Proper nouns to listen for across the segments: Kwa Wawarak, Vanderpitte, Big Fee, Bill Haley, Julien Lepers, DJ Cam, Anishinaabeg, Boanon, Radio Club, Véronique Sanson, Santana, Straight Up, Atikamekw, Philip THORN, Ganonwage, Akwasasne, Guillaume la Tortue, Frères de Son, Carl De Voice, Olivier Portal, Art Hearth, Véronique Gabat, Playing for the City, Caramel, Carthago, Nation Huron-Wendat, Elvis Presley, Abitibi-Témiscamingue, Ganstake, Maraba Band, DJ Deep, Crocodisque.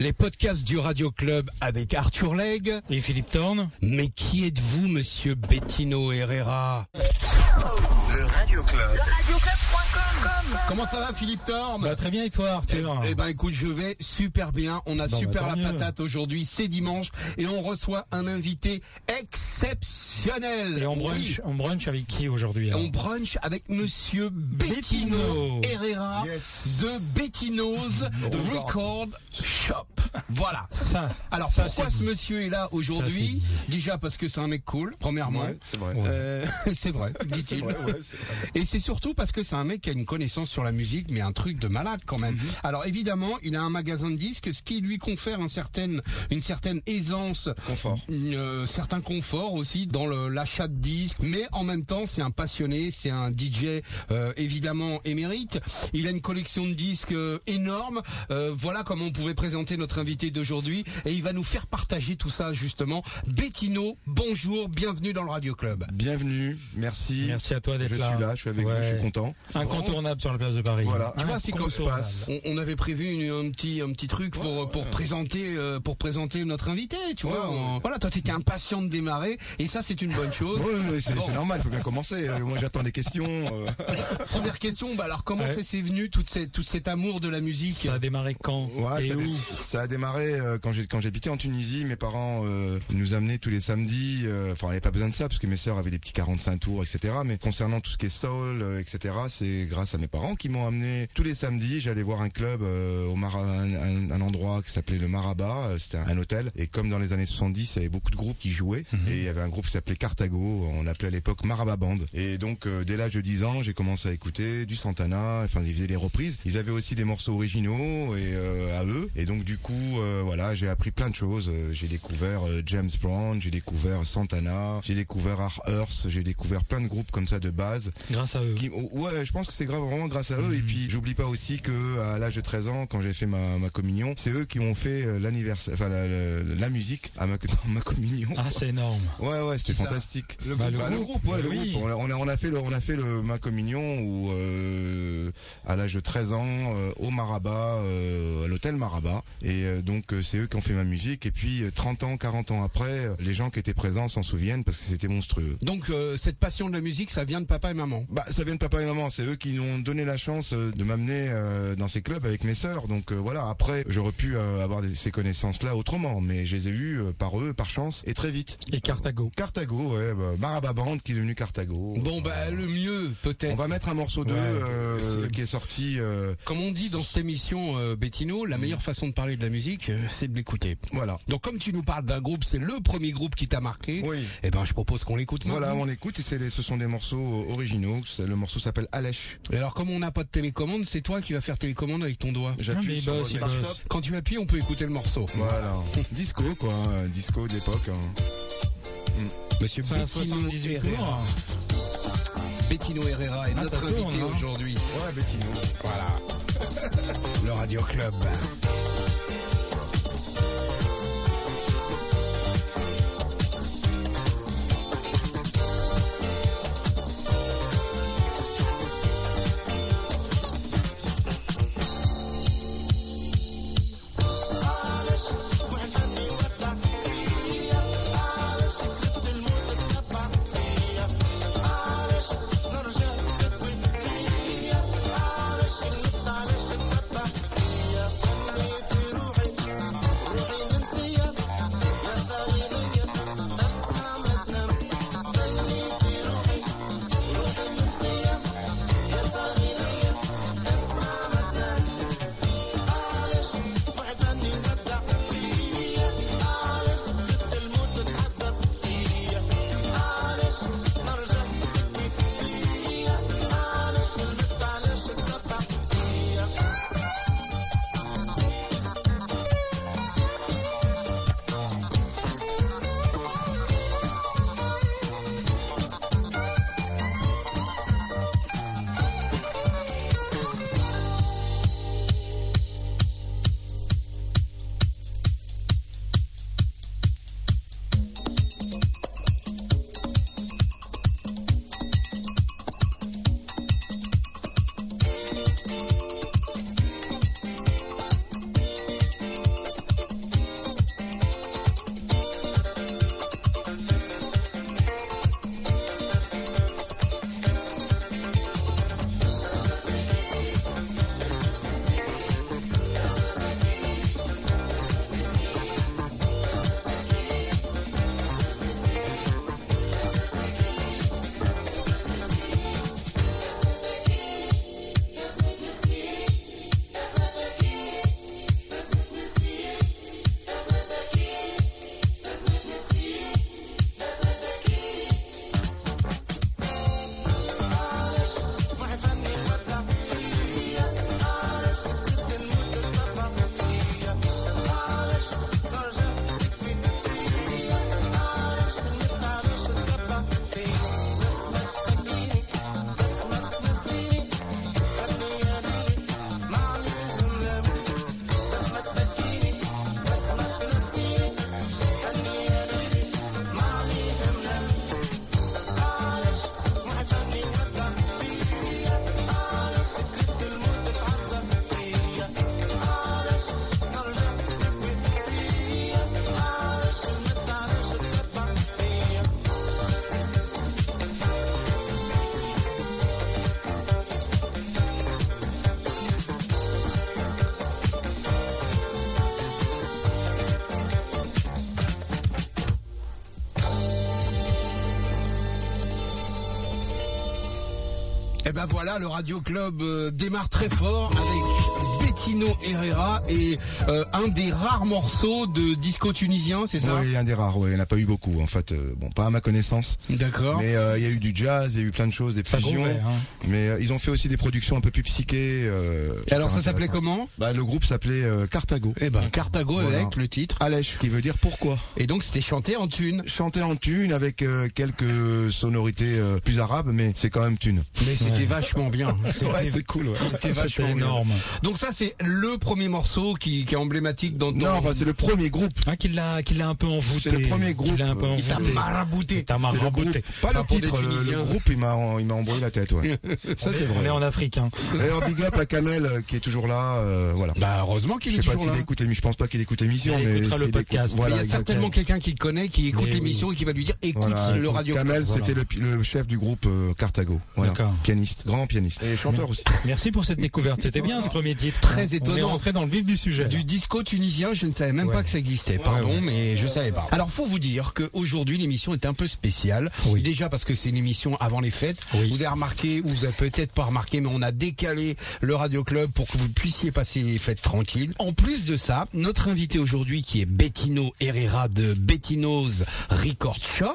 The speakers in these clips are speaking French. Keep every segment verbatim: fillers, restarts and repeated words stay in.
Les podcasts du Radio Club avec Arthur L E G et Philip THORN. Mais qui êtes-vous, monsieur Bettino Errera? Le Radio Club. Le Radio Club. Comment ça va, Philippe THORN? Bah, très bien, et toi, Arthur? Eh, eh ben, écoute, je vais super bien. On a bah, super bah, la mieux. patate aujourd'hui. C'est dimanche et on reçoit un invité exceptionnel. Et on brunch, oui. on brunch avec qui aujourd'hui? On brunch avec monsieur Bettino Errera, yes, de Bettino's Records Shop. Voilà. Ça, Alors, ça, pourquoi ce dit. monsieur est là aujourd'hui? Ça, Déjà parce que c'est un mec cool, premièrement. Ouais, c'est vrai. Euh, c'est vrai, dit-il. C'est vrai, ouais, c'est vrai. Et c'est surtout parce que c'est un mec qui a une connaissance sur la musique, mais un truc de malade quand même. Mm-hmm. Alors, évidemment, il a un magasin de disques, ce qui lui confère un certain, une certaine aisance. Confort. Un euh, certain confort aussi dans le, l'achat de disques. Mais en même temps, c'est un passionné, c'est un D J euh, évidemment émérite. Il a une collection de disques euh, énorme. Euh, voilà comment on pouvait présenter notre invité d'aujourd'hui, et il va nous faire partager tout ça justement. Bettino, bonjour, bienvenue dans le Radio Club. Bienvenue, merci. Merci à toi d'être je là. Je suis là, je suis avec ouais. vous, je suis content. Incontournable sur la place de Paris. Voilà, tu vois, c'est comme se passe. On, on avait prévu une, un petit un petit truc pour ouais, pour ouais. présenter euh, pour présenter notre invité, tu ouais, vois. Ouais. On, voilà, toi t'étais impatient de démarrer, et ça c'est une bonne chose. Oui, ouais, c'est, bon. c'est normal, il faut bien commencer. Moi j'attends des questions. Euh. Première question, bah alors comment ouais. c'est venu toute cette tout cet amour de la musique? Ça a démarré quand ouais, et ça, où ça a démarré euh, quand j'ai quand j'habitais en Tunisie. Mes parents euh, nous amenaient tous les samedis. Enfin, euh, il n'y avait pas besoin de ça parce que mes sœurs avaient des petits quarante-cinq tours, et cetera. Mais concernant tout ce qui est soul, euh, et cetera, c'est grâce à mes parents qui m'ont amené tous les samedis. J'allais voir un club euh, au Mar- un, un, un endroit qui s'appelait le Maraba. Euh, c'était un, un hôtel. Et comme dans les années soixante-dix, il y avait beaucoup de groupes qui jouaient. Mm-hmm. Et il y avait un groupe qui s'appelait Carthago. On l'appelait à l'époque Maraba Band. Et donc, euh, dès l'âge de dix ans, j'ai commencé à écouter du Santana. Enfin, ils faisaient des reprises. Ils avaient aussi des morceaux originaux et euh, à eux. Et donc, du coup, Euh, voilà, j'ai appris plein de choses. J'ai découvert euh, James Brown, j'ai découvert Santana, j'ai découvert Art Hearth, j'ai découvert plein de groupes comme ça de base. Grâce à eux. Qui, oh, ouais, je pense que c'est grave, vraiment grâce à eux. Mmh. Et puis, j'oublie pas aussi que à l'âge de treize ans, quand j'ai fait ma, ma communion, c'est eux qui ont fait euh, l'anniversaire, enfin la, la, la musique à ma, ma communion. Ah, c'est énorme. Ouais, ouais, c'était fantastique. Le, bah, le, bah, groupe, le groupe, ouais, le oui. groupe. On a, on a fait le, on a fait le ma communion où euh, à l'âge de treize ans euh, au Maraba, euh, à l'hôtel Maraba, et euh, donc c'est eux qui ont fait ma musique. Et puis trente ans, quarante ans après, les gens qui étaient présents s'en souviennent parce que c'était monstrueux. Donc euh, cette passion de la musique, ça vient de papa et maman? Bah ça vient de papa et maman, c'est eux qui nous ont donné la chance de m'amener euh, dans ces clubs avec mes sœurs. Donc euh, voilà, après j'aurais pu euh, avoir des, ces connaissances-là autrement, mais je les ai eues euh, par eux, par chance, et très vite. Et Carthago. Euh, Carthago, ouais, bah, Maraba Band qui est devenu Carthago. Bon bah euh, le mieux peut-être. On va mettre un morceau d'eux ouais, euh, qui est sorti. Euh, Comme on dit dans cette émission, euh, Bettino, la meilleure façon de parler de la musique, c'est de l'écouter. Voilà. Donc comme tu nous parles d'un groupe, c'est le premier groupe qui t'a marqué. Oui. Et eh ben je propose qu'on l'écoute maintenant. Voilà, on l'écoute, et c'est les, ce sont des morceaux originaux. Le morceau s'appelle Alèche. Et alors comme on n'a pas de télécommande, c'est toi qui vas faire télécommande avec ton doigt. J'appuie ah, sur boss, stop. Boss. Quand tu appuies, on peut écouter le morceau. Voilà. Disco quoi, disco de l'époque. Hein. Monsieur Bettino Errera. Bettino Errera est ah, notre invité tourne, hein. aujourd'hui. Ouais, Bettino. Voilà. Le Radio Club. If Et ben voilà, le Radio Club euh, démarre très fort avec Bettino Errera et euh, un des rares morceaux de disco tunisien, c'est ça? Oui, un des rares, ouais, il n'y en a pas eu beaucoup en fait, euh, bon, pas à ma connaissance. D'accord. Mais il euh, y a eu du jazz, il y a eu plein de choses, des fusions, hein. Mais euh, ils ont fait aussi des productions un peu plus psychées. Euh, et alors ça s'appelait comment? Bah, le groupe s'appelait euh, Carthago. Et ben Carthago, voilà. Avec le titre Alèche, qui veut dire pourquoi. Et donc c'était chanté en thune. Chanté en thune avec euh, quelques sonorités euh, plus arabes, mais c'est quand même thune. Mais c'était ouais. vachement bien. C'était ouais, cool. Ouais. C'était vachement énorme. Bien. Donc ça c'est le premier morceau qui, qui est emblématique dans. Non, enfin c'est le premier groupe. Hein, qui l'a, qui l'a un peu envoûté. C'est le premier groupe. Qui l'a un peu envoûté. Il t'a marabouté. T'as marabouté. Pas le titre. Le, le groupe, il m'a, il m'a embrouillé la tête. Ouais. Ça c'est vrai. On est en Afrique. Hein. D'ailleurs, big up à Caramel qui est toujours là. Euh, voilà. Bah heureusement qu'il est toujours là. Je sais pas s'il écoute l'émission. Je pense pas qu'il écoute l'émission. Il écoutera le podcast. Il y a certainement quelqu'un qui le connaît, qui écoute l'émission et qui va lui dire écoute le Radio Club. Caramel, c'était le chef du groupe Carthago. D'accord. Pianiste, grand pianiste. Et chanteur aussi. Merci pour cette découverte, c'était bien ce premier titre. Très étonnant. On est rentré dans le vif du sujet. Du disco tunisien, je ne savais même ouais. pas que ça existait. Pardon, ouais, ouais. mais je savais pas. Alors, faut vous dire qu'aujourd'hui, l'émission est un peu spéciale. Oui. Déjà parce que c'est une émission avant les fêtes. Oui. Vous avez remarqué, ou vous avez peut-être pas remarqué, mais on a décalé le Radio Club pour que vous puissiez passer les fêtes tranquilles. En plus de ça, notre invité aujourd'hui, qui est Bettino Errera de Bettino's Records Shop,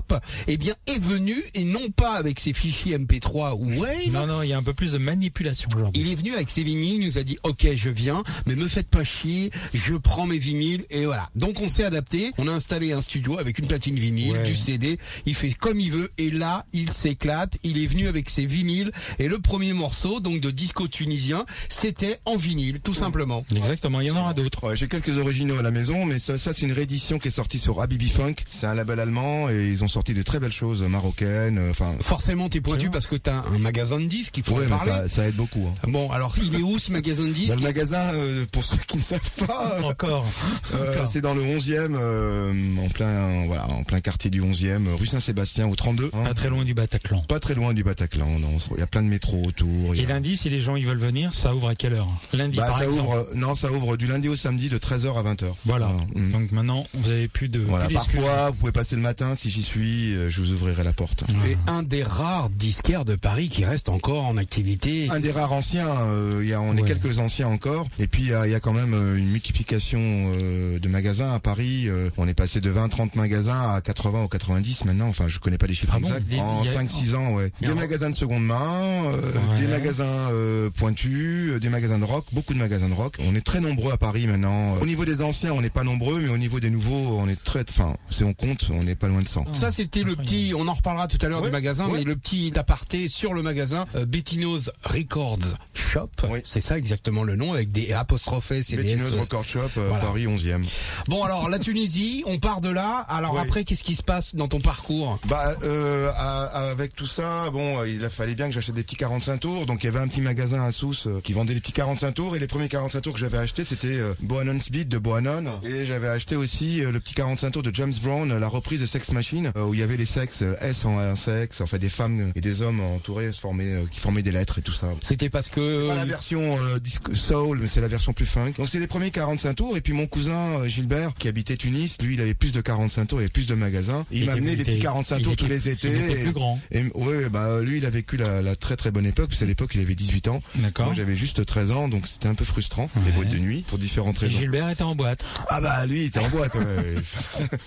eh bien, est venu, et non pas avec ses fichiers M P trois ou ouais, non, non, il y a un peu plus de manipulation aujourd'hui. Il est venu avec ses vinyles, il nous a dit ok, je viens, mais me faites pas chier, je prends mes vinyles, et voilà. Donc on s'est adapté, on a installé un studio avec une platine vinyle, ouais. du C D, il fait comme il veut, et là, il s'éclate, il est venu avec ses vinyles, et le premier morceau, donc de disco tunisien, c'était en vinyle, tout simplement. Exactement, il y en aura d'autres. Ouais, j'ai quelques originaux à la maison, mais ça, ça c'est une réédition qui est sortie sur Habibi Funk, c'est un label allemand, et ils ont sorti des très belles choses marocaines, enfin... Euh, Forcément, t'es pointu parce que t'as un magasin de disques, il faut ouais, parler. Ça, ça aide beaucoup. Hein. Bon, alors il est où ce magasin de disques? Bah, le magasin, euh, pour ceux qui ne savent pas, encore, euh, encore. c'est dans le onzième, euh, en plein, voilà, en plein quartier du onzième, rue Saint-Sébastien, au trente-deux. Hein. Pas très loin du Bataclan. Pas très loin du Bataclan. Non, il y a plein de métros autour. Y a... Et lundi, si les gens ils veulent venir, ça ouvre à quelle heure? Lundi, bah, par ça exemple. Ouvre, non, ça ouvre du lundi au samedi de treize heures à vingt heures. Voilà. voilà. Mmh. Donc maintenant, vous avez plus de. Voilà. Plus parfois, vous pouvez passer le matin. Si j'y suis, je vous ouvrirai la porte. Et ah. un des rares disquaires de Paris qui reste encore en activité. Un des rares anciens, euh, y a, on ouais. est quelques anciens encore, et puis il y, y a quand même euh, une multiplication euh, de magasins à Paris, euh, on est passé de vingt trente magasins à quatre-vingts ou quatre-vingt-dix maintenant, enfin je connais pas les chiffres ah exacts, bon, en cinq six ans, ouais. Des magasins de seconde main, euh, ouais. des magasins euh, pointus, euh, des magasins de rock, beaucoup de magasins de rock, on est très nombreux à Paris maintenant. Au niveau des anciens, on n'est pas nombreux, mais au niveau des nouveaux, on est très, enfin, si on compte, on n'est pas loin de cent. Oh, ça c'était le petit, on en reparlera tout à l'heure ouais, du magasin, ouais. mais le petit aparté sur le magasin magasin euh, Bettino's Records Shop, oui. c'est ça exactement le nom, avec des apostrophes et Bettino's Records Shop, euh, voilà. Paris onzième. Bon alors la Tunisie, on part de là. Alors oui. après qu'est-ce qui se passe dans ton parcours? Bah euh, à, avec tout ça, bon il fallait bien que j'achète des petits quarante-cinq tours, donc il y avait un petit magasin à Sousse euh, qui vendait des petits quarante-cinq tours, et les premiers quarante-cinq tours que j'avais acheté c'était euh, Boanon Speed de Boanon, et j'avais acheté aussi euh, le petit quarante-cinq tours de James Brown, euh, la reprise de Sex Machine, euh, où il y avait les sexes, euh, S en un sexe, enfin des femmes et des hommes entourés Formé, euh, qui formait des lettres et tout ça. C'était parce que... C'est pas la version euh, disco soul, mais c'est la version plus funk. Donc c'est les premiers quarante-cinq tours, et puis mon cousin euh, Gilbert, qui habitait Tunis, lui il avait plus de quarante-cinq tours, il avait plus de magasins. Il, il m'a amené des petits quarante-cinq tours était, tous les étés. Il était plus grand. Et, et, ouais, bah, lui il a vécu la, la très très bonne époque, parce qu'à l'époque il avait dix-huit ans. D'accord. Moi j'avais juste treize ans, donc c'était un peu frustrant, ouais. les boîtes de nuit, pour différentes raisons. Et Gilbert était en boîte. Ah bah lui il était en boîte. Ouais.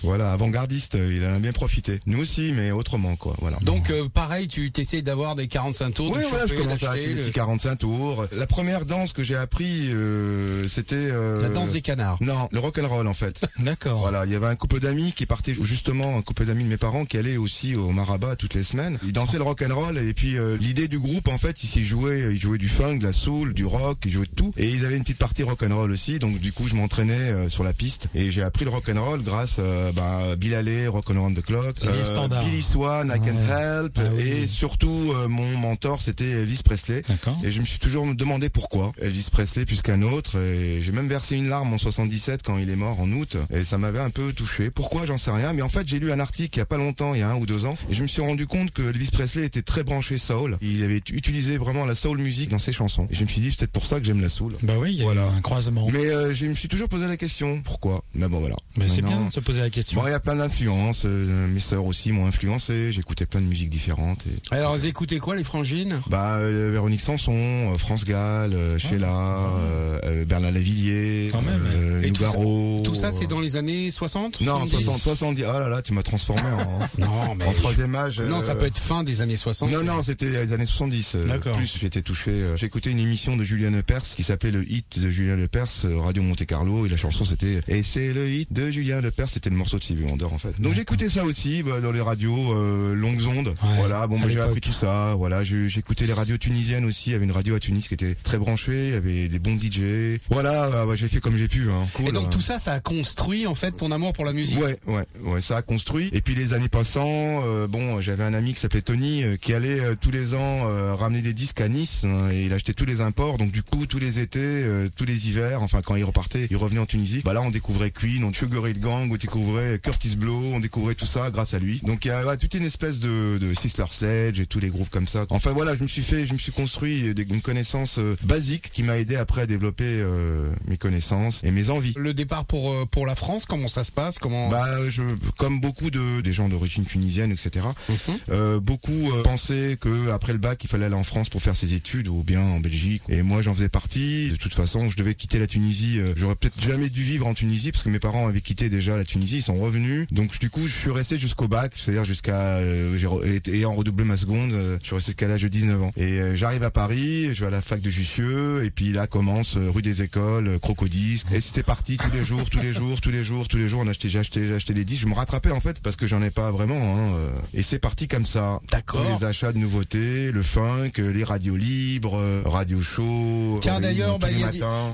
Voilà, avant-gardiste, il en a bien profité. Nous aussi, mais autrement quoi. Voilà. Donc euh, pareil, tu t'essayes d'avoir des quarante-cinq tours. Oui, voilà, je commence à acheter le petit quarante-cinq tours. La première danse que j'ai appris, euh, c'était... Euh, la danse des canards. Non, le rock'n'roll, en fait. D'accord. Voilà, il y avait un couple d'amis qui partait, justement, un couple d'amis de mes parents qui allait aussi au Maraba toutes les semaines. Ils dansaient le rock'n'roll, et puis euh, l'idée du groupe, en fait, ils jouaient, ils jouaient du funk, de la soul, du rock, ils jouaient de tout. Et ils avaient une petite partie rock'n'roll aussi, donc du coup, je m'entraînais euh, sur la piste. Et j'ai appris le rock'n'roll grâce à euh, bah, Bill Haley, Rockin' Around the Clock, euh, Billy Swan, I Can't Help, ah, oui. et surtout, euh, mon mentor c'était Elvis Presley. D'accord. Et je me suis toujours demandé pourquoi Elvis Presley bracelet plus qu'un autre, et j'ai même versé une larme en soixante-dix-sept quand il est mort en août, et ça m'avait un peu touché. Pourquoi, j'en sais rien, mais en fait j'ai lu un article il y a pas longtemps, il y a un ou deux ans, et je me suis rendu compte que Elvis Presley était très branché soul, il avait utilisé vraiment la soul music dans ses chansons, et je me suis dit c'est peut-être pour ça que j'aime la soul. Bah oui, il y voilà. a eu un croisement. Mais euh, je me suis toujours posé la question, pourquoi ? Bah bon voilà. Mais maintenant, c'est bien de se poser la question. Bon, il y a plein d'influences, euh, mes sœurs aussi m'ont influencé, j'écoutais plein de musiques différentes. Et... Alors vous écoutez quoi les frangines ? Bah euh, Véronique Sanson, euh, France Gall, euh, Sheila, ah, euh, euh, Bernard Lavilliers, euh, Nougaro. Tout, tout ça c'est dans les années soixante ? Non, soixante, soixante-dix, oh là là, tu m'as transformé en, non, mais en troisième âge. Non, euh... ça peut être fin des années soixante. Non, non, c'était les années soixante-dix. D'accord. Plus j'étais touché, euh, j'écoutais une émission de Julien Lepers qui s'appelait le hit de Julien Lepers, euh, Radio Monte Carlo, et la chanson c'était et c'est le hit de Julien Lepers, c'était le morceau de Stevie Wonder en fait. Donc d'accord. J'écoutais ça aussi bah, dans les radios euh, longues ondes. Ouais, voilà, bon bah, j'ai appris tout ça, voilà, j'ai, j'écoutais les radios tunisiennes aussi, il y avait une radio à Tunis qui était très branchée, il y avait des bons D J. Voilà, bah, bah, j'ai fait comme j'ai pu hein. Cool. Et donc tout ça ça a construit en fait ton amour pour la musique. Ouais, ouais, ouais, ça a construit et puis les années passant, euh, bon, j'avais un ami qui s'appelait Tony euh, qui allait euh, tous les ans euh, ramener des disques à Nice hein, et il achetait tous les imports, donc du coup tous les étés, euh, tous les hivers, enfin quand il repartait, il revenait en Tunisie. Bah là on découvrait Queen, on Sugar Hill Gang, on découvrait Curtis Blow, on découvrait tout ça grâce à lui. Donc il y a bah, toute une espèce de, de Sister Sledge et tous les groupes comme ça. Enfin voilà, je me suis fait, je me suis construit des, une connaissance euh, basique qui m'a aidé après à développer euh, mes connaissances et mes envies. Le départ pour euh, pour la France, comment ça se passe, comment... Bah je, comme beaucoup de des gens d'origine tunisienne, et cetera. Mm-hmm. Euh, beaucoup euh, pensaient que après le bac il fallait aller en France pour faire ses études ou bien en Belgique. Et moi j'en faisais partie. De toute façon, je devais quitter la Tunisie. Euh, j'aurais peut-être jamais dû vivre en Tunisie parce que mes parents avaient quitté déjà la Tunisie, ils sont revenus. Donc du coup je suis resté jusqu'au bac, c'est-à-dire jusqu'à euh, j'ai re- et en redoublé ma seconde, euh, je suis resté jusqu'à l'âge de dix-neuf ans. Et euh, j'arrive à Paris, je vais à la fac de Jussieu, et puis là commence euh, rue des Écoles, euh, Crocodisque, et c'était parti tous les jours, tous les jours, tous les jours, tous les jours, on achetait, j'achetais, j'achetais les disques, je me rattrapais en fait parce que j'en ai pas vraiment. Hein, euh, et c'est parti comme ça. D'accord. Les achats de nouveautés, le funk, les radios libres, euh, radio show. Tiens d'ailleurs, bah, il y,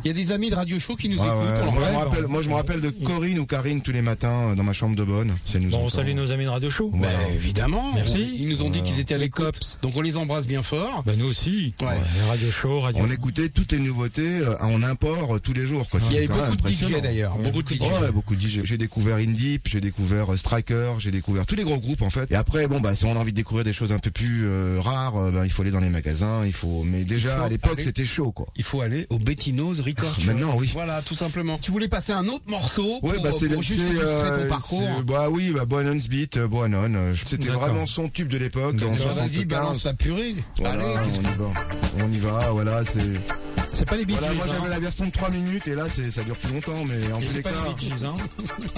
y a des amis de radio show qui nous ah, écoutent. Ouais. On moi, je rappelle, moi je me rappelle de Corinne ou Karine tous les matins dans ma chambre de bonne. C'est nous bon, on salue nos amis de radio show. Bah, bah, évidemment. Merci. Ils nous ont dit qu'ils étaient à l'E C O P S, donc on les embrasse bien fort. Bah nous aussi. Ouais. Ouais, radio show, radio. On écoutait toutes les nouveautés en import tous les jours. Quoi. Il y avait beaucoup de D J d'ailleurs. Beaucoup de D J. Oh, ouais, beaucoup de D J. J'ai découvert Indeep, j'ai découvert Striker, j'ai découvert tous les gros groupes en fait. Et après bon bah si on a envie de découvrir des choses un peu plus euh, rares, euh, bah, il faut aller dans les magasins, il faut. Mais déjà faut à l'époque aller... c'était chaud quoi. Il faut aller au Bettino's Records Shop. Maintenant oui. Voilà tout simplement. Tu voulais passer un autre morceau pour, ouais, bah, c'est pour juste c'est, euh, ton parcours. C'est, bah oui, bah Boanon's Beat, euh, Boanon. Euh, c'était d'accord. Vraiment son tube de l'époque. Donc, vas-y, balance la purée. Voilà, allez, on que... y va. On y va. Voilà, c'est. C'est pas les Bee Gees. Voilà, moi j'avais hein. la version de trois minutes et là c'est, ça dure plus longtemps, mais en tous les cas.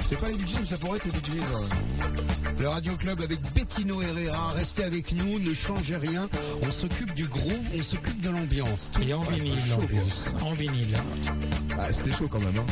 C'est pas les Bee Gees, mais ça pourrait être les Bee Gees. Hein. Le Radio Club avec Bettino Errera. Restez avec nous, ne changez rien. On s'occupe du groove, on s'occupe de l'ambiance. Tout et en ouais, vinyle, l'ambiance. En vinyle. Ah, c'était chaud quand même. Hein.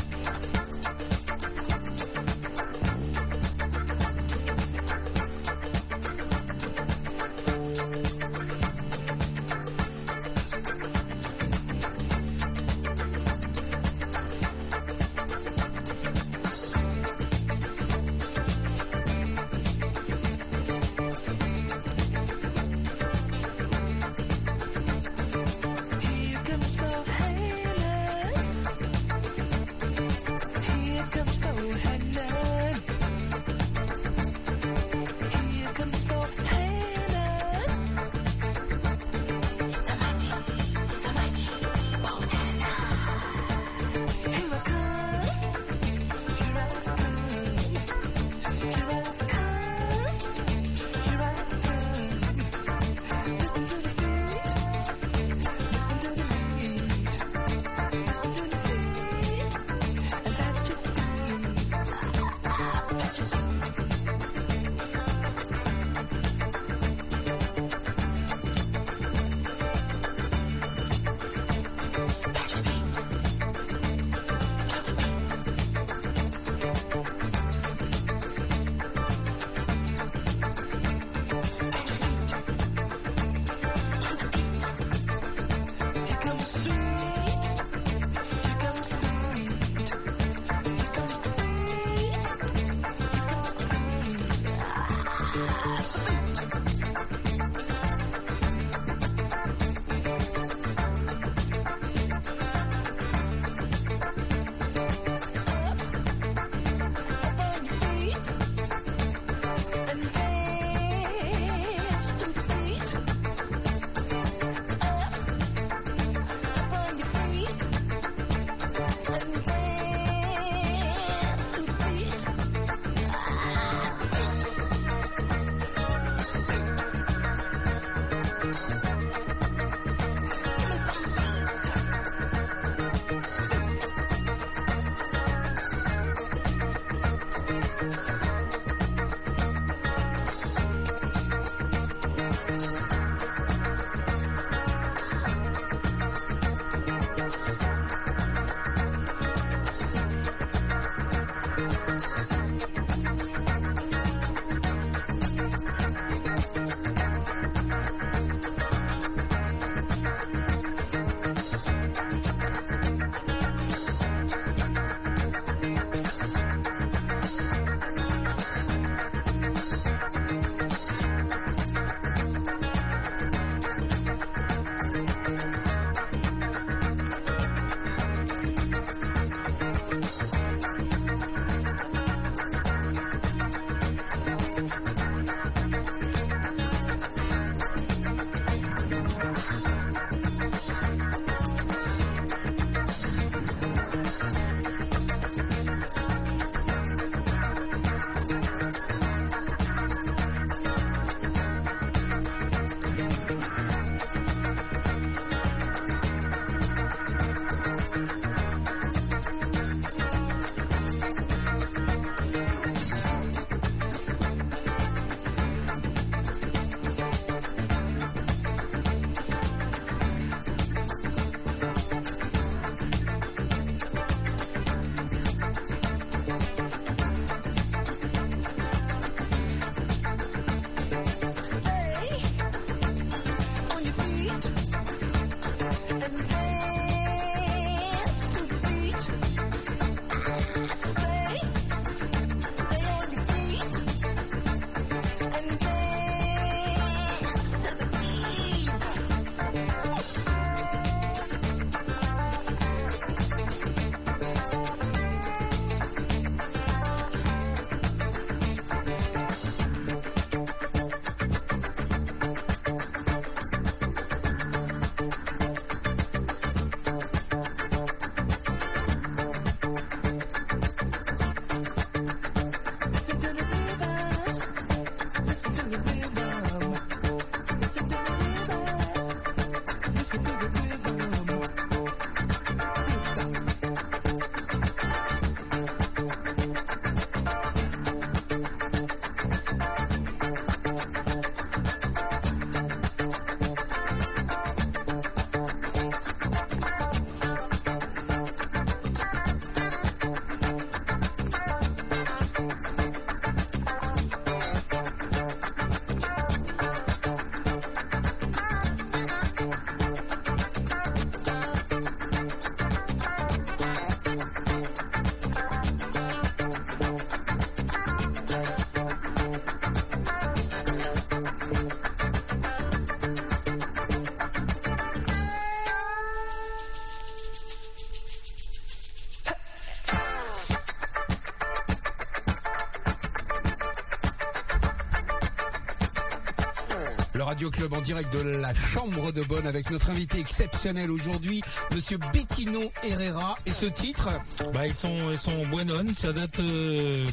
Le Radio Club en direct de la Chambre de Bonne avec notre invité exceptionnel aujourd'hui, Monsieur Bettino Errera. Et ce titre, bah ils sont ils sont Boanon, ça date euh,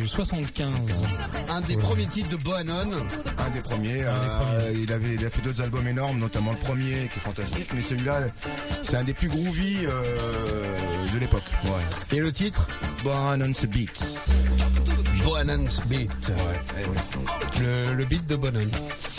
de soixante-quinze. Un des ouais. premiers titres de Boanon. Un des premiers. Euh, un des premiers. Il avait il a fait d'autres albums énormes, notamment le premier qui est fantastique, mais celui-là c'est un des plus groovy euh, de l'époque. Ouais. Et le titre, Boanon's Beat. Boanon's Beat. Ouais, ouais. Le, le beat de Boanon.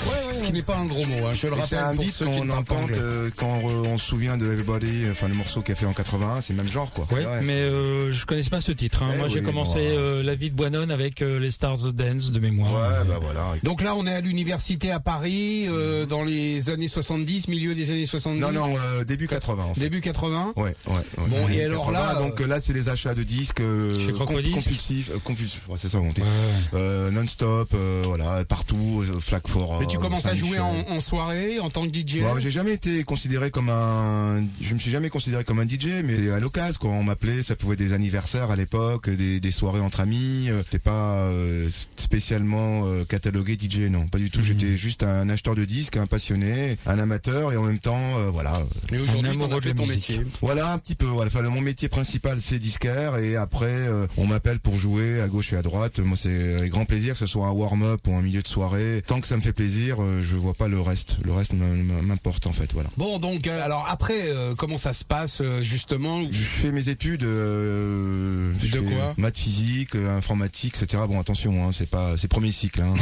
Ouais, ce qui n'est pas un gros mot, hein. Je le rappelle. C'est un pour beat ceux qu'on entend euh, quand on se souvient de Everybody, enfin le morceau qu'il a fait en quatre-vingt-un, c'est le même genre quoi. Ouais, ouais. Mais euh, je connaissais pas ce titre. Hein. Moi oui, j'ai commencé bon, euh, la vie de Boanon avec euh, les Stars Dance de mémoire. Ouais, mais... bah voilà. Donc là on est à l'université à Paris euh, dans les années soixante-dix, milieu des années soixante-dix. Non non, euh, début quatre-vingt. En fait. Début quatre-vingt. Ouais, ouais. ouais. Bon et, et alors quatre-vingts, là, donc là c'est les achats de disques euh, chez Crocodisque. compulsifs, euh, compulsifs. Ouais, c'est ça mon titre. Ouais. Euh, non-stop, euh, voilà, partout, euh, flag for. Tu commences à jouer en, en soirée en tant que D J. Ouais, j'ai jamais été considéré comme un, je me suis jamais considéré comme un D J, mais à l'occasion quand on m'appelait, ça pouvait être des anniversaires à l'époque, des, des soirées entre amis. T'es pas euh, spécialement euh, catalogué D J, non, pas du tout. Mmh. J'étais juste un acheteur de disques, un passionné, un amateur et en même temps, euh, voilà. Mais aujourd'hui, on a fait ton métier. Voilà, un petit peu. Voilà, enfin, mon métier principal, c'est disquaire et après, euh, on m'appelle pour jouer à gauche et à droite. Moi, c'est avec grand plaisir que ce soit un warm-up ou un milieu de soirée, tant que ça me fait plaisir. Je vois pas le reste, le reste m'importe en fait, voilà. Bon donc euh, alors après euh, comment ça se passe euh, justement? Je fais mes études euh, de je quoi maths physique, euh, informatique, et cetera. Bon attention, hein, c'est pas c'est premier cycle. Hein.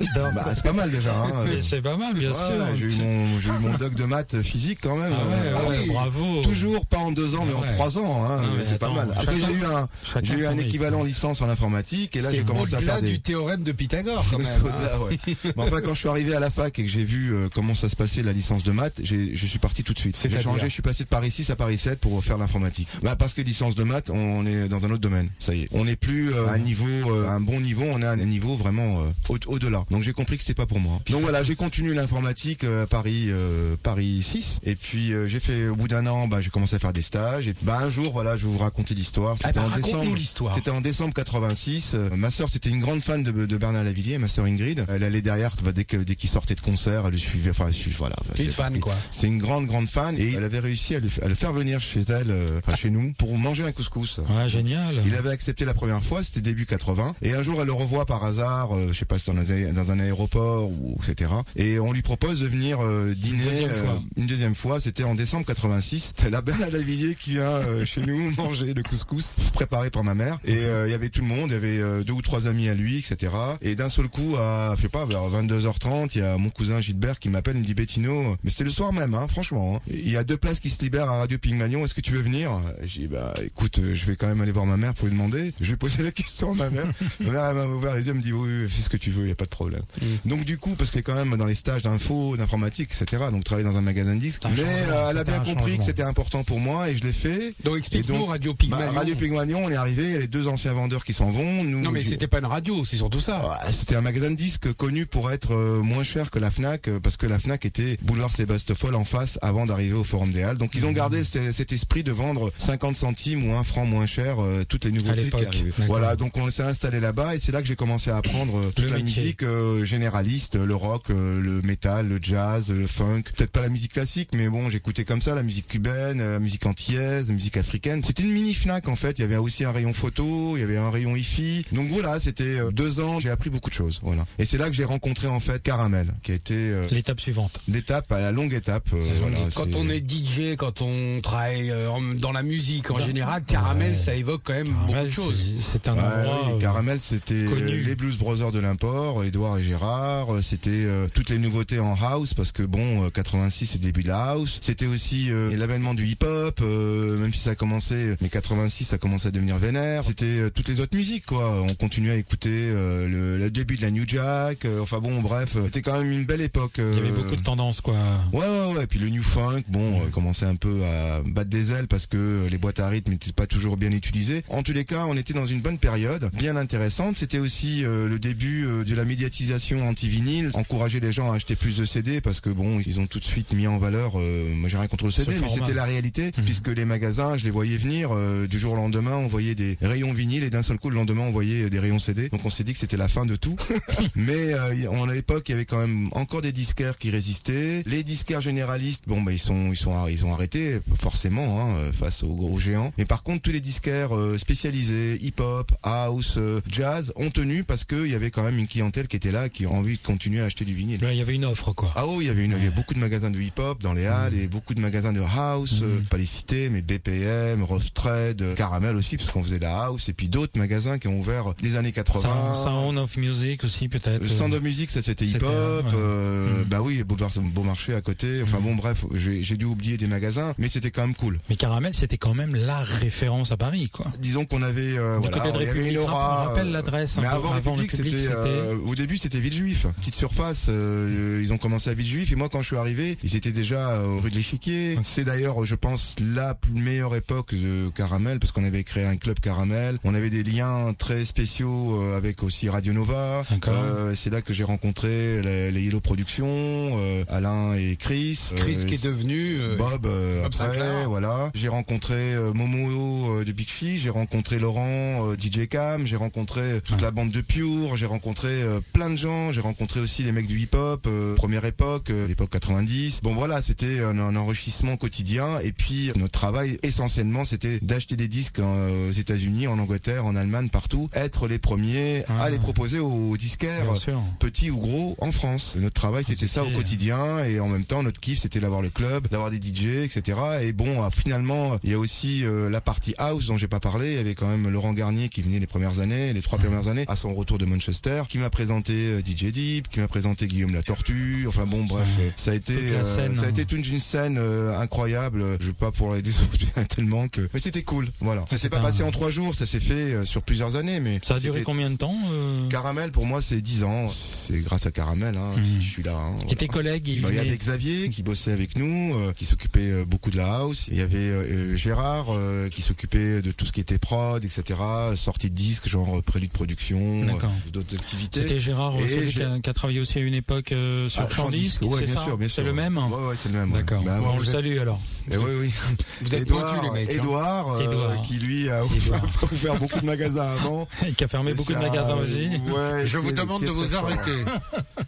J'adore. Bah, c'est pas mal déjà. Hein. Mais c'est pas mal bien ouais, sûr. Ouais, j'ai eu mon j'ai eu mon doc de maths physique quand même. Ah ouais, euh, ouais, oui, bravo. Toujours pas en deux ans mais ouais. en trois ans. Hein, non, mais c'est attends, pas mal. Après j'ai eu un j'ai eu un équivalent licence en informatique et là c'est j'ai commencé à faire des. Du théorème de Pythagore quand même. Enfin, quand je suis arrivé à la fac et que j'ai vu euh, comment ça se passait la licence de maths, j'ai, je suis parti tout de suite. C'est j'ai changé, je suis passé de Paris six à Paris sept pour faire l'informatique. Bah parce que licence de maths, on est dans un autre domaine. Ça y est, on n'est plus euh, à un niveau, euh, un bon niveau, on est à un niveau vraiment euh, au- au-delà. Donc j'ai compris que c'était pas pour moi. Puis donc voilà, j'ai continué l'informatique euh, à Paris, euh, Paris six. Et puis euh, j'ai fait au bout d'un an, bah j'ai commencé à faire des stages. Et bah un jour, voilà, je vais vous raconter l'histoire. C'était ah bah, en décembre. L'histoire. C'était en décembre quatre-vingt-six. Euh, ma sœur, c'était une grande fan de, de Bernard Lavilliers, ma sœur Ingrid. Elle allait derrière. Dès, que, dès qu'il sortait de concert, elle le suivait. Enfin, elle suivait, voilà. Enfin, c'est une fan, quoi. C'est une grande, grande fan. Et elle avait réussi à le, à le faire venir chez elle, euh, enfin, chez nous, pour manger un couscous. Ouais, génial. Il avait accepté la première fois, c'était début quatre-vingt. Et un jour, elle le revoit par hasard, euh, je sais pas si dans un, dans un aéroport, ou et cetera. Et on lui propose de venir euh, dîner une deuxième, euh, une deuxième fois. C'était en décembre quatre-vingt-six. C'est la Bernard Lavilliers qui vient euh, chez nous manger le couscous préparé par ma mère. Et il euh, y avait tout le monde, il y avait euh, deux ou trois amis à lui, et cetera. Et d'un seul coup, à, je sais pas, vers vingt-deux heures trente, il y a mon cousin Gilbert qui m'appelle, il me dit Bettino, mais c'est le soir même, hein, franchement. Il hein. y a deux places qui se libèrent à Radio Pigmalion, est-ce que tu veux venir? J'ai dit, bah écoute, je vais quand même aller voir ma mère pour lui demander. Je lui ai posé la question à ma mère. Ma mère elle m'a ouvert les yeux, elle me dit, oui, oui, fais ce que tu veux, il n'y a pas de problème. Mm. Donc du coup, parce qu'elle est quand même dans les stages d'info, d'informatique, et cetera, donc travailler dans un magasin de disques. Mais euh, elle a bien compris que c'était important pour moi et je l'ai fait. Donc explique-nous donc, Radio Pigmalion. Bah, Radio Pigmalion, on est arrivé, il y a les deux anciens vendeurs qui s'en vont. Nous, non mais je... c'était pas une radio, c'est surtout ça. Ah, c'était un magasin de disques connu pour être moins cher que la Fnac parce que la Fnac était boulevard Sébastopol en face avant d'arriver au Forum des Halles. Donc ils ont gardé c- cet esprit de vendre cinquante centimes ou un franc moins cher euh, toutes les nouveautés qui arrivaient. Voilà, donc on s'est installé là-bas et c'est là que j'ai commencé à apprendre euh, toute le la métier. musique euh, généraliste, le rock, euh, le métal, le jazz, le funk, peut-être pas la musique classique mais bon, j'écoutais comme ça la musique cubaine, la musique antillaise, la musique africaine. C'était une mini Fnac en fait, il y avait aussi un rayon photo, il y avait un rayon hi-fi. Donc voilà, c'était euh, deux ans, j'ai appris beaucoup de choses, voilà. Et c'est là que j'ai rencontré en fait Caramel qui a été euh, l'étape suivante l'étape à la longue étape euh, la longue voilà, quand c'est... on est D J, quand on travaille euh, dans la musique en ouais. général, Caramel ouais. ça évoque quand même Caramel, beaucoup de choses. C'est, c'est un endroit ouais, euh, Caramel c'était connu. Les Blues Brothers de l'import, Edouard et Gérard, c'était euh, toutes les nouveautés en house parce que bon euh, quatre-vingt-six c'est début de la house, c'était aussi euh, l'avènement du hip-hop euh, même si ça a commencé mais quatre-vingt-six ça commençait à devenir vénère, c'était euh, toutes les autres musiques quoi, on continuait à écouter euh, le, le début de la New Jack euh, enfin bon bref, c'était quand même une belle époque. Il y avait beaucoup de tendances quoi. Ouais ouais ouais, et puis le new funk, bon, ouais. euh, commençait un peu à battre des ailes parce que les boîtes à rythme n'étaient pas toujours bien utilisées. En tous les cas, on était dans une bonne période, bien intéressante. C'était aussi euh, le début euh, de la médiatisation anti-vinyle, encourager les gens à acheter plus de C D parce que bon, ils ont tout de suite mis en valeur, euh, moi j'ai rien contre le C D, Ce mais format. C'était la réalité mmh. puisque les magasins, je les voyais venir euh, du jour au lendemain, on voyait des rayons vinyle et d'un seul coup le lendemain on voyait des rayons C D. Donc on s'est dit que c'était la fin de tout. Mais euh, on à l'époque, il y avait quand même encore des disquaires qui résistaient. Les disquaires généralistes, bon, bah, ils sont, ils sont, ils ont arrêté, forcément, hein, face aux gros géants. Mais par contre, tous les disquaires spécialisés, hip-hop, house, jazz, ont tenu parce qu'il y avait quand même une clientèle qui était là, qui a envie de continuer à acheter du vinyle. Il ouais, y avait une offre, quoi. Ah oui, il y avait une, il ouais. y avait beaucoup de magasins de hip-hop dans les halles, mmh. et beaucoup de magasins de house, mmh. pas les cités, mais B P M, Rough Trade, Caramel aussi, parce qu'on faisait de la house, et puis d'autres magasins qui ont ouvert les années quatre-vingts. Sound of Music aussi, peut-être. Sound of Music, ça c'était hip-hop. Ouais. Euh, mmh. Bah oui, Boulevard Beaumarchais à côté. Enfin mmh. bon, bref, j'ai, j'ai dû oublier des magasins, mais c'était quand même cool. Mais Caramel, c'était quand même la référence à Paris, quoi. Disons qu'on avait. Euh, du voilà, côté de République, on rappelle l'adresse. Mais avant, avant République, République c'était, c'était... Euh, au début, c'était Villejuif, petite surface. Euh, ils ont commencé à Villejuif, et moi, quand je suis arrivé, ils étaient déjà euh, rue de l'Échiquier. Okay. C'est d'ailleurs, je pense, la plus meilleure époque de Caramel, parce qu'on avait créé un club Caramel. On avait des liens très spéciaux euh, avec aussi Radio Nova. Euh, c'est là que j'ai rencontré les, les Yellow Productions, euh, Alain et Chris. Chris euh, qui est devenu euh, Bob. Euh, Bob après, voilà. J'ai rencontré euh, Momo euh, de Big Fee. J'ai rencontré Laurent, euh, D J Cam. J'ai rencontré toute ah. la bande de Pure. J'ai rencontré euh, plein de gens. J'ai rencontré aussi les mecs du hip-hop. Euh, première époque, euh, l'époque quatre-vingt-dix. Bon voilà, c'était un, un enrichissement quotidien. Et puis notre travail essentiellement, c'était d'acheter des disques euh, aux États-Unis, en Angleterre, en Allemagne, partout. Être les premiers ah. à les proposer aux disquaires, petits ou gros, en France. Notre travail, c'était ça au quotidien, et en même temps, notre kiff, c'était d'avoir le club, d'avoir des D J, et cetera. Et bon, finalement, il y a aussi euh, la partie house dont j'ai pas parlé. Il y avait quand même Laurent Garnier qui venait les premières années, les trois mmh. premières années, à son retour de Manchester, qui m'a présenté euh, D J Deep, qui m'a présenté Guillaume la Tortue. Enfin bon, bref, ouais. ça a été, euh, scène, ça a été toute une scène euh, incroyable. Je vais pas pour les décevoir tellement que, mais c'était cool. Voilà. Ça s'est pas un... passé en trois jours, ça s'est fait euh, sur plusieurs années, mais ça a duré combien de temps? Euh... Caramel, pour moi, c'est dix ans. C'est grâce à Caramel, hein, mmh. si je suis là. Hein, voilà. Et tes collègues, il bah, y avait Xavier qui bossait avec nous, euh, qui s'occupait euh, beaucoup de la house. Il y avait euh, Gérard euh, qui s'occupait de tout ce qui était prod, et cetera. Sortie de disques, genre prélude production, euh, d'autres activités. C'était Gérard et aussi qui a, qui a travaillé aussi à une époque euh, sur ah, Chandisque, ouais, c'est bien ça sûr, bien sûr. C'est le même. Ouais, ouais, c'est le même. D'accord. Ouais. Bah, bah, on le êtes... salue alors. Et oui, oui. Vous êtes pointus les mecs. Edouard, hein. Edouard. Euh, qui lui a ouvert, ouvert beaucoup de magasins avant, et qui a fermé beaucoup de magasins aussi. Ouais, je vous demande de vous arrêter.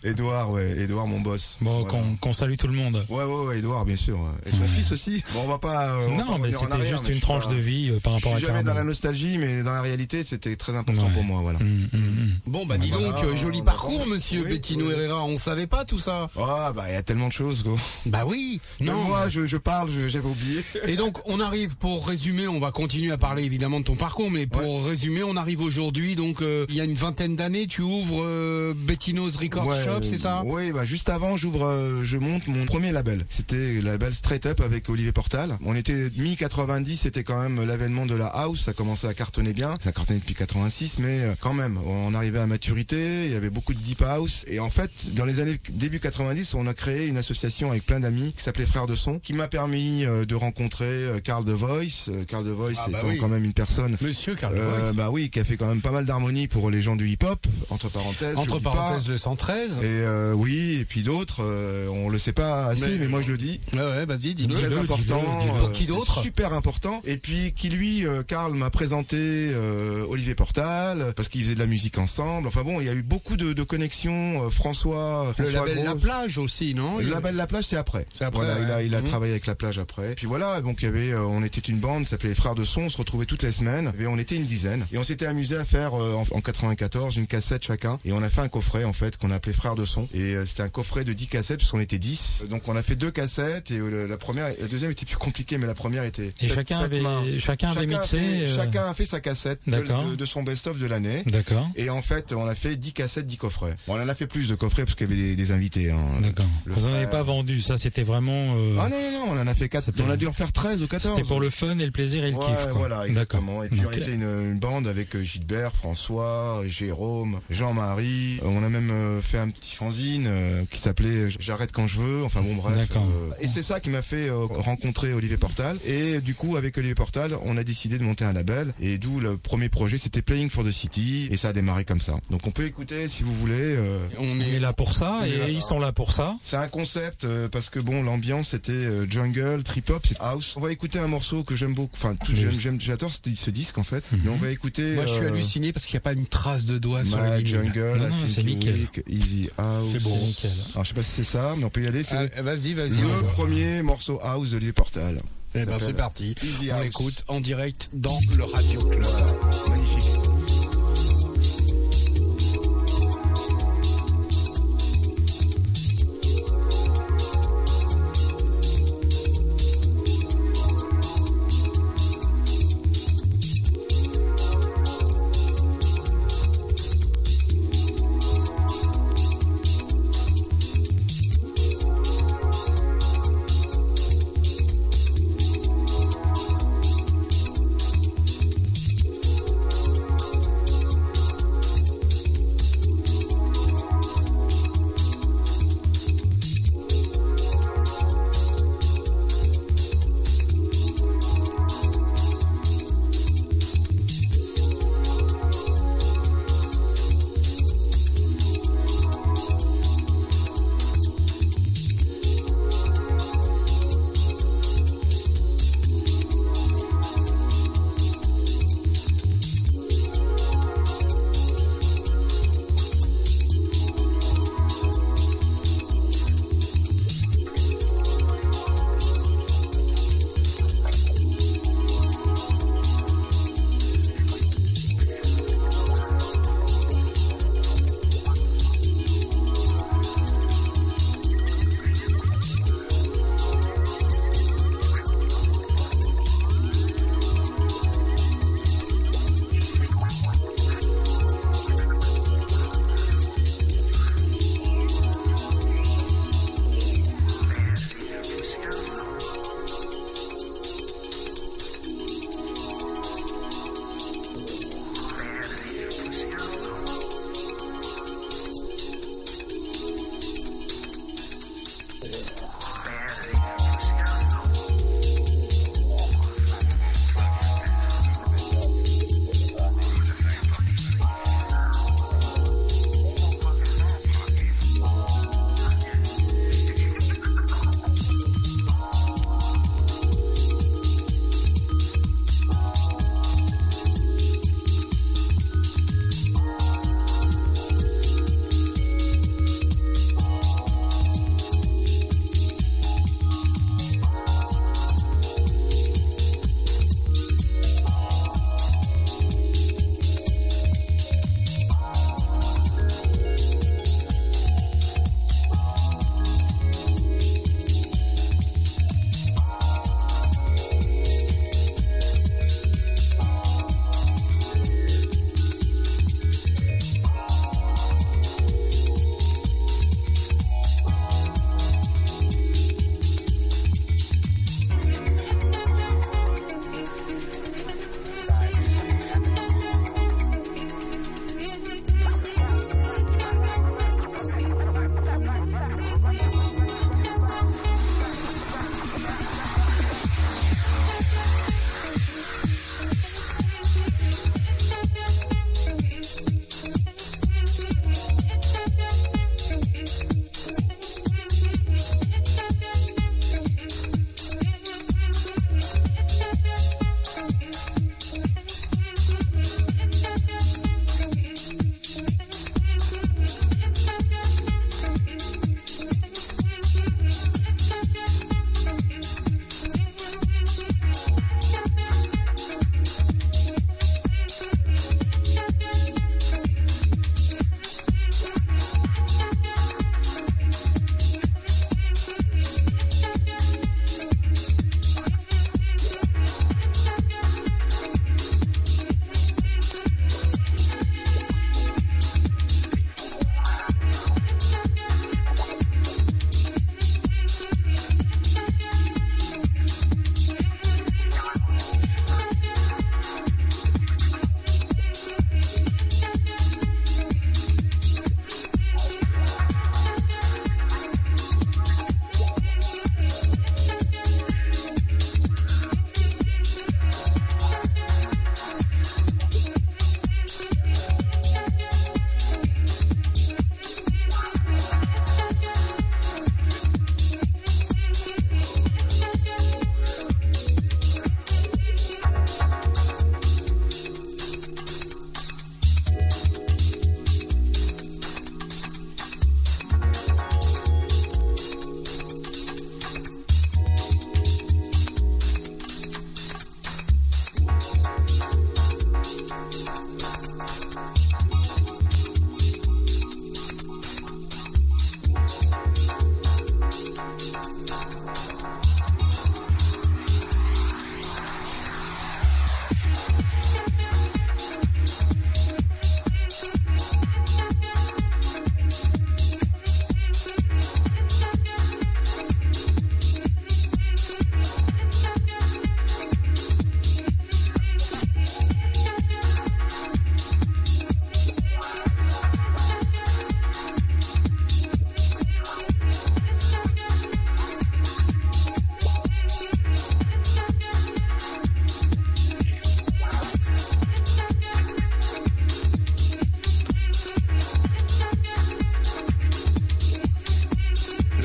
Edouard, ouais, Edouard, mon boss. Bon, voilà. qu'on, qu'on salue tout le monde. Ouais, ouais, ouais, Edouard, bien sûr. Et son ouais. fils aussi. Bon, on va pas. Euh, non, va pas mais c'était arrière, juste mais une tranche pas, de vie euh, par rapport à. Je suis jamais dans la nostalgie, mais dans la réalité, c'était très important ouais. pour moi, voilà. Mmh, mmh, mmh. Bon, bah, dis donc, voilà, euh, joli parcours, pense, monsieur oui, Bettino oui. Herrera. On savait pas tout ça. Ah, bah, il y a tellement de choses, quoi. Bah oui. Non, moi, je parle, j'avais oublié. Et donc, on arrive pour résumer. On va continuer à parler évidemment de ton parcours, mais pour résumer, on arrive aujourd'hui. Donc, il y a une vingtaine d'années, tu ouvres euh, Bettino's Records ouais, Shop, c'est ça? Oui, bah juste avant, j'ouvre, euh, je monte mon premier label. C'était le label Straight Up avec Olivier Portal. On était mi quatre-vingt-dix, c'était quand même l'avènement de la house. Ça commençait à cartonner bien. Ça cartonnait depuis quatre-vingt-six, mais euh, quand même, on arrivait à maturité. Il y avait beaucoup de deep house. Et en fait, dans les années début quatre-vingt-dix, on a créé une association avec plein d'amis qui s'appelait Frères de Son, qui m'a permis euh, de rencontrer euh, Carl De Voice. Euh, Carl De Voice ah, bah étant oui. quand même une personne. Monsieur Carl De Voice. Euh, bah oui, qui a fait quand même pas mal d'harmonie pour les gens du hip-hop. Entre parenthèses. Entre parenthèses, pas. Le cent treize. Et euh, oui, et puis d'autres, euh, on le sait pas assez, mais, mais moi je le dis. Ouais, ouais, vas-y, dis-le. Très important. Pour qui d'autre ? Super important. Et puis qui lui, euh, Carl m'a présenté euh, Olivier Portal parce qu'ils faisaient de la musique ensemble. Enfin bon, il y a eu beaucoup de, de connexions. Euh, François, François. Le label Gros. La Plage aussi, non ? Le label La Plage, c'est après. C'est après. Voilà, ouais. Il a, il a mmh. travaillé avec La Plage après. Puis voilà, donc il y avait, euh, on était une bande, ça s'appelait les Frères de Son. On se retrouvait toutes les semaines. Et on était une dizaine. Et on s'était amusé à faire euh, en, en quatre-vingt-quatorze une cassette chacun. Et on a fait un coffret en fait qu'on appelait Frères de Son. Et euh, c'était un coffret de dix cassettes parce qu'on était dix. Donc on a fait deux cassettes et euh, la première, la deuxième était plus compliquée, mais la première était. Et sept, chacun sept avait, chacun, chacun avait mixé. Fait, euh... Chacun a fait sa cassette de, de, de son best-of de l'année. D'accord. Et en fait, on a fait dix cassettes, dix coffrets. Bon, on en a fait plus de coffrets parce qu'il y avait des, des invités. Hein. D'accord. Le Vous en avez pas vendu, ça c'était vraiment. Euh... Ah non, non, non, on en a fait quatre. C'était... On a dû en faire treize ou quatorze. C'était pour le fun et le plaisir et le ouais, kiff. Quoi. Voilà, exactement. D'accord. Et puis okay. on était une, une bande avec Gilbert, François, Jérôme, Jean-Marie. On a même fait un petit fanzine euh, qui s'appelait J'arrête quand je veux. Enfin bon, bref. Euh, et c'est ça qui m'a fait euh, rencontrer Olivier Portal. Et du coup, avec Olivier Portal, on a décidé de monter un label. Et d'où le premier projet, c'était Playing for the City. Et ça a démarré comme ça. Donc on peut écouter si vous voulez. Euh, on est là pour ça et là, ils sont là pour ça. C'est un concept euh, parce que bon, l'ambiance c'était euh, jungle, trip-hop, c'est house. On va écouter un morceau que j'aime beaucoup. Enfin, tout, j'aime, j'aime, j'adore ce, ce disque en fait. Mm-hmm. Mais on va écouter. Moi, euh, je suis halluciné parce qu'il n'y a pas une trace de doigt sur le vinyle. Jungle, non, non, c'est nickel. Funk, Easy House. C'est bon. Nickel. Alors, je sais pas si c'est ça, mais on peut y aller. C'est ah, vas-y, vas-y. Le vas-y. premier morceau house de Olivier Portal. Eh ben, c'est parti. Easy on house. Écoute en direct dans le Radio Club. Magnifique.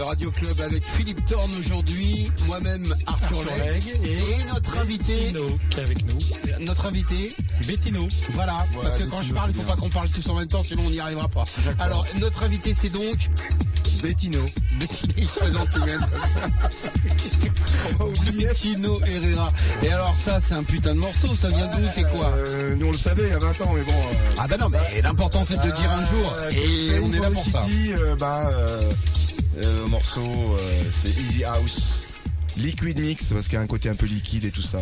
Radio Club avec Philip THORN aujourd'hui, moi-même Arthur, Arthur Leg, Leg et, et notre invité Bettino qui est avec nous. Notre invité Bettino. Voilà, voilà, parce que Bettino, quand je parle, il ne faut bien. Pas qu'on parle tous en même temps, sinon on n'y arrivera pas. D'accord. Alors notre invité c'est donc Bettino. Bettino, il se présente lui-même comme ça. Bettino Errera. Et alors ça c'est un putain de morceau, ça vient d'où, c'est quoi? euh, Nous on le savait à vingt ans mais bon. Euh... Ah bah non, mais l'important c'est de le dire un jour et Playing on est là pour ça. City, euh, bah, euh... Le morceau, euh, c'est Easy House, Liquid Mix, parce qu'il y a un côté un peu liquide et tout ça.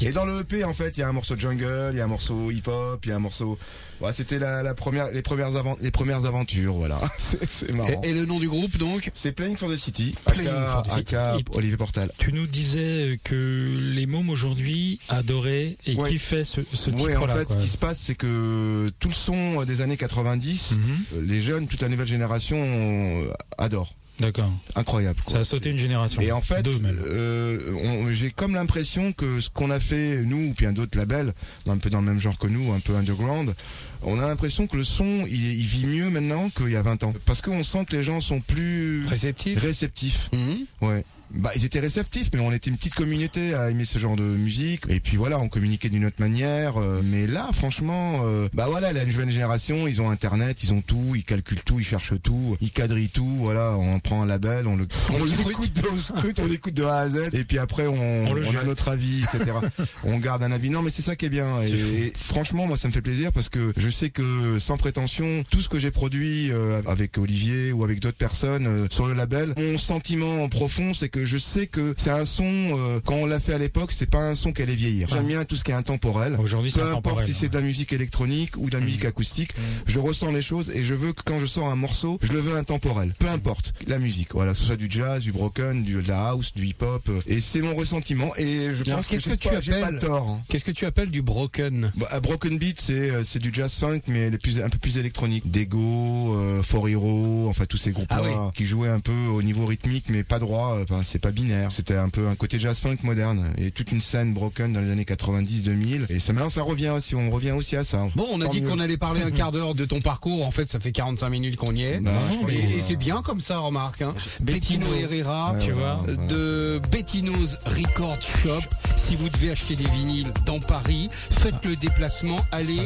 Et dans le E P, en fait, il y a un morceau jungle, il y a un morceau hip-hop, il y a un morceau... Ouais, c'était la, la première, les, premières avant, les premières aventures, voilà. C'est, c'est marrant. Et, et le nom du groupe, donc ? C'est Playing for the City, aka, aka Olivier Portal. Tu nous disais que les mômes aujourd'hui adoraient et ouais. kiffaient ce, ce titre-là. Oui, en fait, quoi. Ce qui se passe, c'est que tout le son des années quatre-vingt-dix, mm-hmm. les jeunes, toute la nouvelle génération, adorent. D'accord. Incroyable, quoi. Ça a sauté une génération. Et en fait, Deux, euh, on, j'ai comme l'impression que ce qu'on a fait, nous, ou bien d'autres labels, un peu dans le même genre que nous, un peu underground, on a l'impression que le son, il, il vit mieux maintenant qu'il y a vingt ans. Parce qu'on sent que les gens sont plus... Réceptifs. Réceptifs. Mmh. Ouais. Bah, ils étaient réceptifs, mais on était une petite communauté à aimer ce genre de musique. Et puis voilà, on communiquait d'une autre manière. Euh, mais là, franchement, euh, bah voilà, la nouvelle génération, ils ont Internet, ils ont tout, ils calculent tout, ils cherchent tout, ils quadrillent tout. Voilà, on prend un label, on le, on, on l'écoute, de, on scrute, on l'écoute de A à Z. Et puis après, on, on, on a notre avis, et cetera. On garde un avis. Non, mais c'est ça qui est bien. Et, et franchement, moi, ça me fait plaisir parce que je sais que sans prétention, tout ce que j'ai produit euh, avec Olivier ou avec d'autres personnes euh, sur le label, mon sentiment profond, c'est que je sais que c'est un son euh, quand on l'a fait à l'époque, c'est pas un son qui allait vieillir. J'aime bien tout ce qui est intemporel. Aujourd'hui, c'est peu importe si c'est de la musique électronique ou de la musique mmh. acoustique, mmh. je ressens les choses et je veux que quand je sors un morceau, je le veux intemporel. Peu importe la musique, voilà, ce soit du jazz, du broken, du de la house, du hip hop. Et c'est mon ressentiment et je pense que, que, que tu pas, appelles, j'ai pas le tort. Hein. Qu'est-ce que tu appelles du broken ? Bah, broken beat, c'est c'est du jazz funk mais les plus, un peu plus électronique. Dego, euh, For Hero, enfin tous ces groupes-là ah oui. qui jouaient un peu au niveau rythmique mais pas droit. Enfin, c'est pas binaire, c'était un peu un côté jazz funk moderne et toute une scène broken dans les années quatre-vingt-dix deux mille et ça, maintenant ça revient aussi, on revient aussi à ça. Bon, on a Tant dit mieux. qu'on allait parler un quart d'heure de ton parcours, en fait ça fait quarante-cinq minutes qu'on y est. Non, non, et, et c'est bien comme ça, remarque hein. Bettino Errera, ouais, tu vois, ouais, de ouais. Bettino's Records Shop. Si vous devez acheter des vinyles dans Paris, faites ah. le déplacement, allez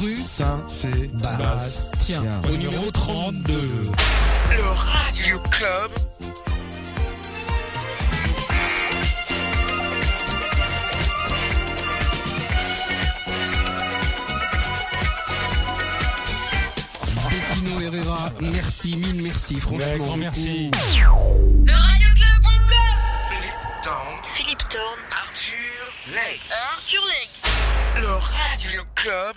rue Saint-Sébastien au numéro trente-deux. Le Radio Club. Herrera, merci, mille merci, franchement. Merci. Le Radio Club pour le club. Philip THORN. Philip THORN. Arthur L E G. Arthur L E G. Le Radio Club.